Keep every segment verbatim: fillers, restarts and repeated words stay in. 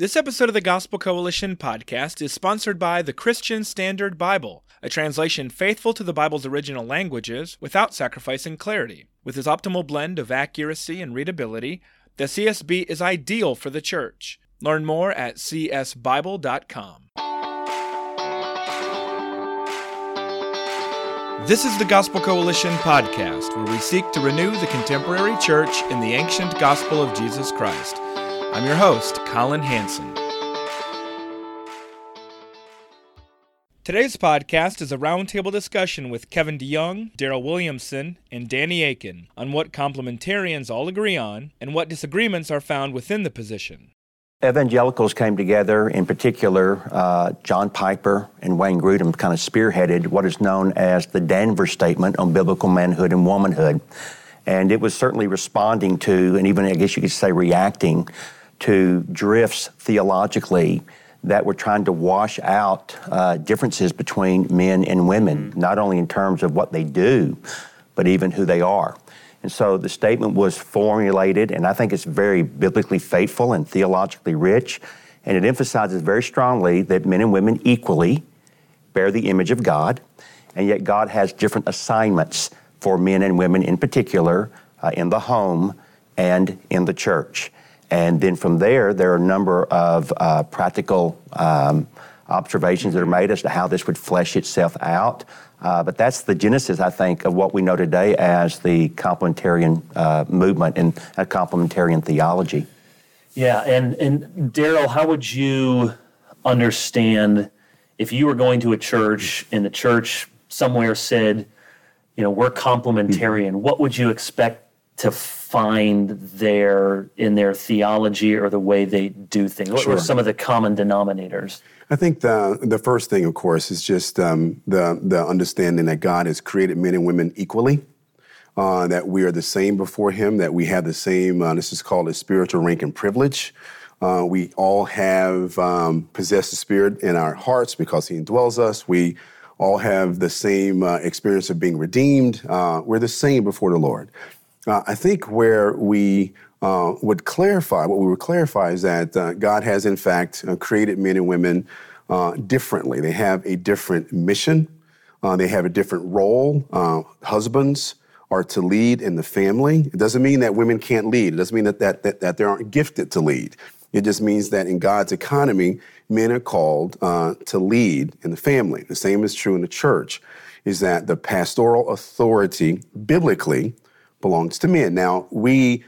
This episode of the Gospel Coalition podcast is sponsored by the Christian Standard Bible, a translation faithful to the Bible's original languages without sacrificing clarity. With its optimal blend of accuracy and readability, the C S B is ideal for the church. Learn more at c s bible dot com. This is the Gospel Coalition podcast, where we seek to renew the contemporary church in the ancient gospel of Jesus Christ. I'm your host, Colin Hansen. Today's podcast is a roundtable discussion with Kevin DeYoung, Darryl Williamson, and Danny Akin on what complementarians all agree on and what disagreements are found within the position. Evangelicals came together, in particular, uh, John Piper and Wayne Grudem kind of spearheaded what is known as the Denver Statement on Biblical Manhood and Womanhood. And it was certainly responding to, and even I guess you could say reacting, to drifts theologically that were trying to wash out uh, differences between men and women, not only in terms of what they do, but even who they are. And so the statement was formulated, and I think it's very biblically faithful and theologically rich, and it emphasizes very strongly that men and women equally bear the image of God, and yet God has different assignments for men and women in particular uh, in the home and in the church. And then from there, there are a number of uh, practical um, observations that are made as to how this would flesh itself out. Uh, but that's the genesis, I think, of what we know today as the complementarian uh, movement and a complementarian theology. Yeah, and, and Darryl, how would you understand if you were going to a church and the church somewhere said, you know, we're complementarian, mm-hmm. what would you expect to find there in their theology or the way they do things? What sure. were some of the common denominators? I think the the first thing, of course, is just um, the the understanding that God has created men and women equally, uh, that we are the same before Him, that we have the same, uh, this is called a spiritual rank and privilege. Uh, we all have um, possessed the Spirit in our hearts because He indwells us. We all have the same uh, experience of being redeemed. Uh, we're the same before the Lord. Uh, I think where we uh, would clarify, what we would clarify is that uh, God has, in fact, uh, created men and women uh, differently. They have a different mission. Uh, they have a different role. Uh, husbands are to lead in the family. It doesn't mean that women can't lead. It doesn't mean that, that, that, that they aren't gifted to lead. It just means that in God's economy, men are called uh, to lead in the family. The same is true in the church, is that the pastoral authority, biblically, belongs to men. Now, we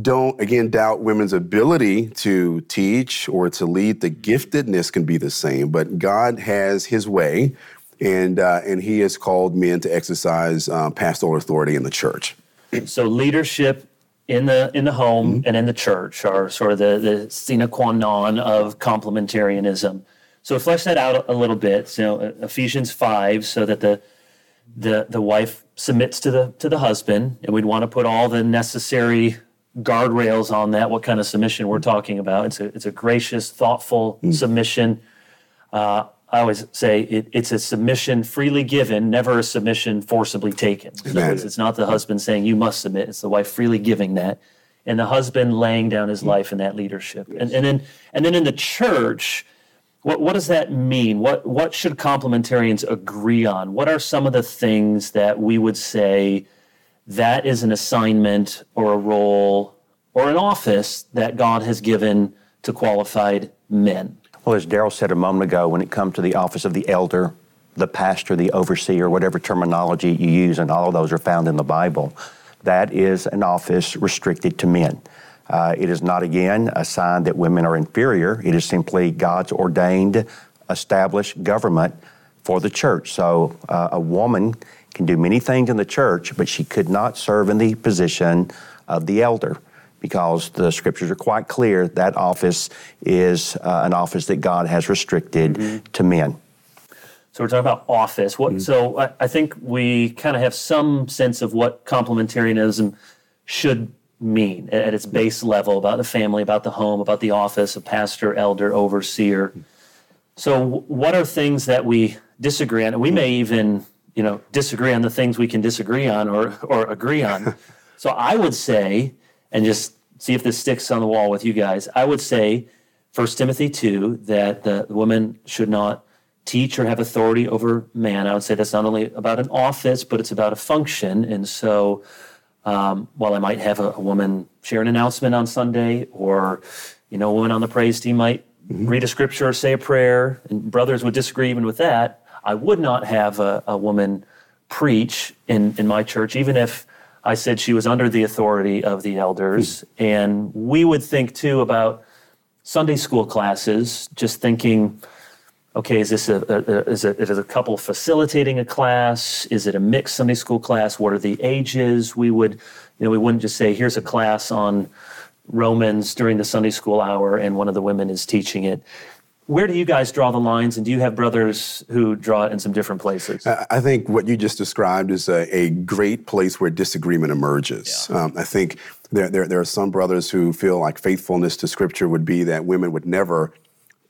don't, again, doubt women's ability to teach or to lead. The giftedness can be the same, but God has His way, and uh, and He has called men to exercise uh, pastoral authority in the church. So leadership in the in the home mm-hmm. and in the church are sort of the, the sine qua non of complementarianism. So flesh that out a little bit. So Ephesians five, so that the the the wife submits to the to the husband, and we'd want to put all the necessary guardrails on that, what kind of submission we're talking about. It's a, it's a gracious, thoughtful mm. submission. Uh, I always say it, it's a submission freely given, never a submission forcibly taken. So it's, it's not the husband saying, you must submit. It's the wife freely giving that, and the husband laying down his mm. life in that leadership. Yes. And, and, then, and then in the church, What what does that mean? What what should complementarians agree on? What are some of the things that we would say that is an assignment or a role or an office that God has given to qualified men? Well, as Darryl said a moment ago, when it comes to the office of the elder, the pastor, the overseer, whatever terminology you use, and all of those are found in the Bible, that is an office restricted to men. Uh, it is not, again, a sign that women are inferior. It is simply God's ordained, established government for the church. So uh, a woman can do many things in the church, but she could not serve in the position of the elder because the Scriptures are quite clear that office is uh, an office that God has restricted mm-hmm. to men. So we're talking about office. What, mm-hmm. So I, I think we kind of have some sense of what complementarianism should be. Mean at its base level about the family, about the home, about the office of pastor, elder, overseer. So what are things that we disagree on? And we may even, you know, disagree on the things we can disagree on or, or agree on. So I would say, and just see if this sticks on the wall with you guys, I would say First Timothy two, that the woman should not teach or have authority over man. I would say that's not only about an office, but it's about a function. And so um, while I might have a, a woman share an announcement on Sunday, or, you know, a woman on the praise team might mm-hmm. read a scripture or say a prayer, and brothers would disagree even with that, I would not have a, a woman preach in, in my church, even if I said she was under the authority of the elders. Mm-hmm. And we would think, too, about Sunday school classes, just thinking, okay, is this a, a, is a, is a couple facilitating a class? Is it a mixed Sunday school class? What are the ages? We would, you know, we wouldn't just say, here's a class on Romans during the Sunday school hour and one of the women is teaching it. Where do you guys draw the lines, and do you have brothers who draw it in some different places? I think what you just described is a, a great place where disagreement emerges. Yeah. Um, I think there, there there are some brothers who feel like faithfulness to Scripture would be that women would never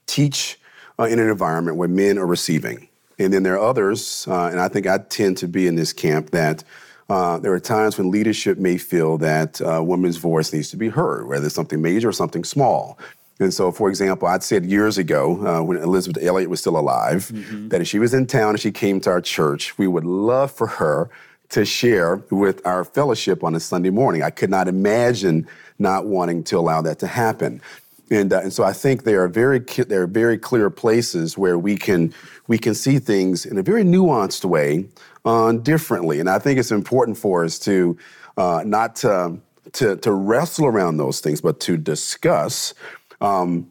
teach uh, in an environment where men are receiving. And then there are others, uh, and I think I tend to be in this camp, that Uh, there are times when leadership may feel that a uh, woman's voice needs to be heard, whether it's something major or something small. And so, for example, I'd said years ago, uh, when Elizabeth Elliot was still alive, mm-hmm. that if she was in town and she came to our church, we would love for her to share with our fellowship on a Sunday morning. I could not imagine not wanting to allow that to happen. And uh, and so I think there are very there are very clear places where we can we can see things in a very nuanced way, on uh, differently. And I think it's important for us to uh, not to, to to wrestle around those things, but to discuss. Um,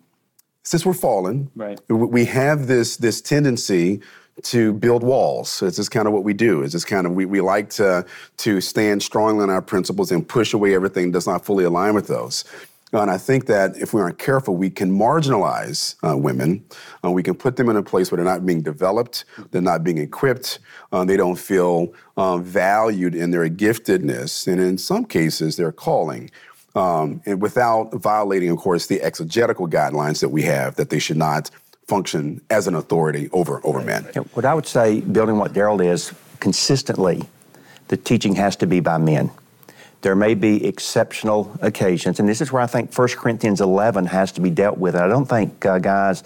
since we're fallen, right. we have this this tendency to build walls. It's just kind of what we do. It's just kind of, we, we like to to stand strongly on our principles and push away everything that does not fully align with those. And I think that if we aren't careful, we can marginalize uh, women. Uh, we can put them in a place where they're not being developed, they're not being equipped, uh, they don't feel uh, valued in their giftedness, and in some cases, their calling, um, and without violating, of course, the exegetical guidelines that we have, that they should not function as an authority over, over men. What I would say, building what Darryl is, consistently, the teaching has to be by men. There may be exceptional occasions, and this is where I think First Corinthians eleven has to be dealt with. I don't think, uh, guys,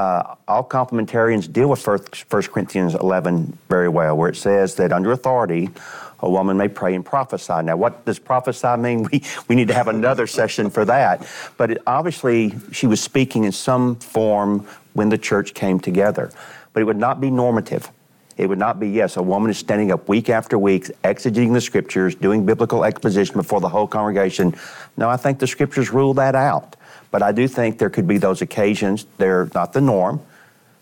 uh, all complementarians deal with First Corinthians eleven very well, where it says that under authority, a woman may pray and prophesy. Now, what does prophesy mean? We, we need to have another session for that. But it, obviously, she was speaking in some form when the church came together. But it would not be normative. It would not be, yes, a woman is standing up week after week, exegeting the Scriptures, doing biblical exposition before the whole congregation. No, I think the Scriptures rule that out. But I do think there could be those occasions. They're not the norm.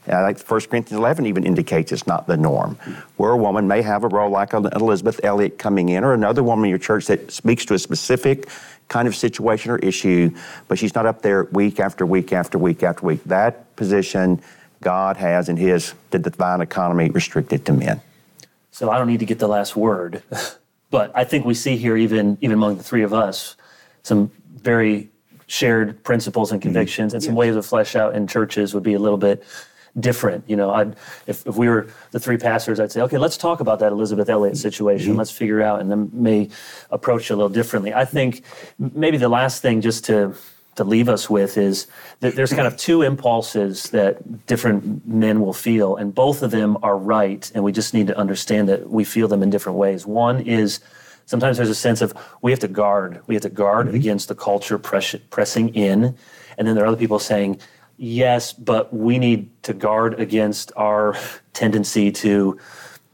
And I think First Corinthians eleven even indicates it's not the norm, where a woman may have a role like an Elizabeth Elliot coming in, or another woman in your church that speaks to a specific kind of situation or issue, but she's not up there week after week after week after week. That position God has in his the divine economy restricted to men. So I don't need to get the last word, but I think we see here, even even among the three of us, some very shared principles and convictions, mm-hmm. and some yes. ways of flesh out in churches would be a little bit different. You know, I'd, if, if we were the three pastors, I'd say, okay, let's talk about that Elizabeth Elliot situation. Mm-hmm. Let's figure out, and then may approach it a little differently. I think maybe the last thing just to to leave us with is that there's kind of two impulses that different men will feel, and both of them are right, and we just need to understand that we feel them in different ways. One is sometimes there's a sense of we have to guard. We have to guard mm-hmm. against the culture press, pressing in, and then there are other people saying, yes, but we need to guard against our tendency to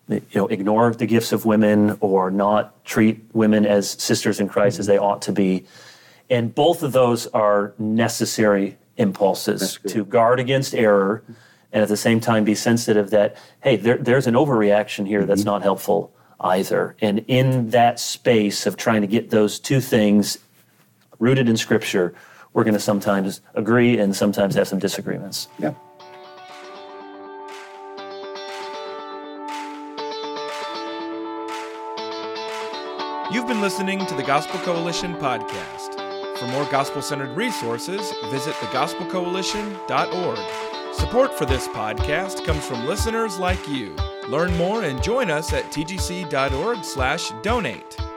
you know, ignore the gifts of women or not treat women as sisters in Christ mm-hmm. as they ought to be. And both of those are necessary impulses to guard against error, and at the same time be sensitive that, hey, there, there's an overreaction here mm-hmm. that's not helpful either. And in that space of trying to get those two things rooted in Scripture, we're going to sometimes agree and sometimes have some disagreements. Yeah. You've been listening to the Gospel Coalition podcast. For more gospel-centered resources, visit the gospel coalition dot org. Support for this podcast comes from listeners like you. Learn more and join us at t g c dot org slash donate.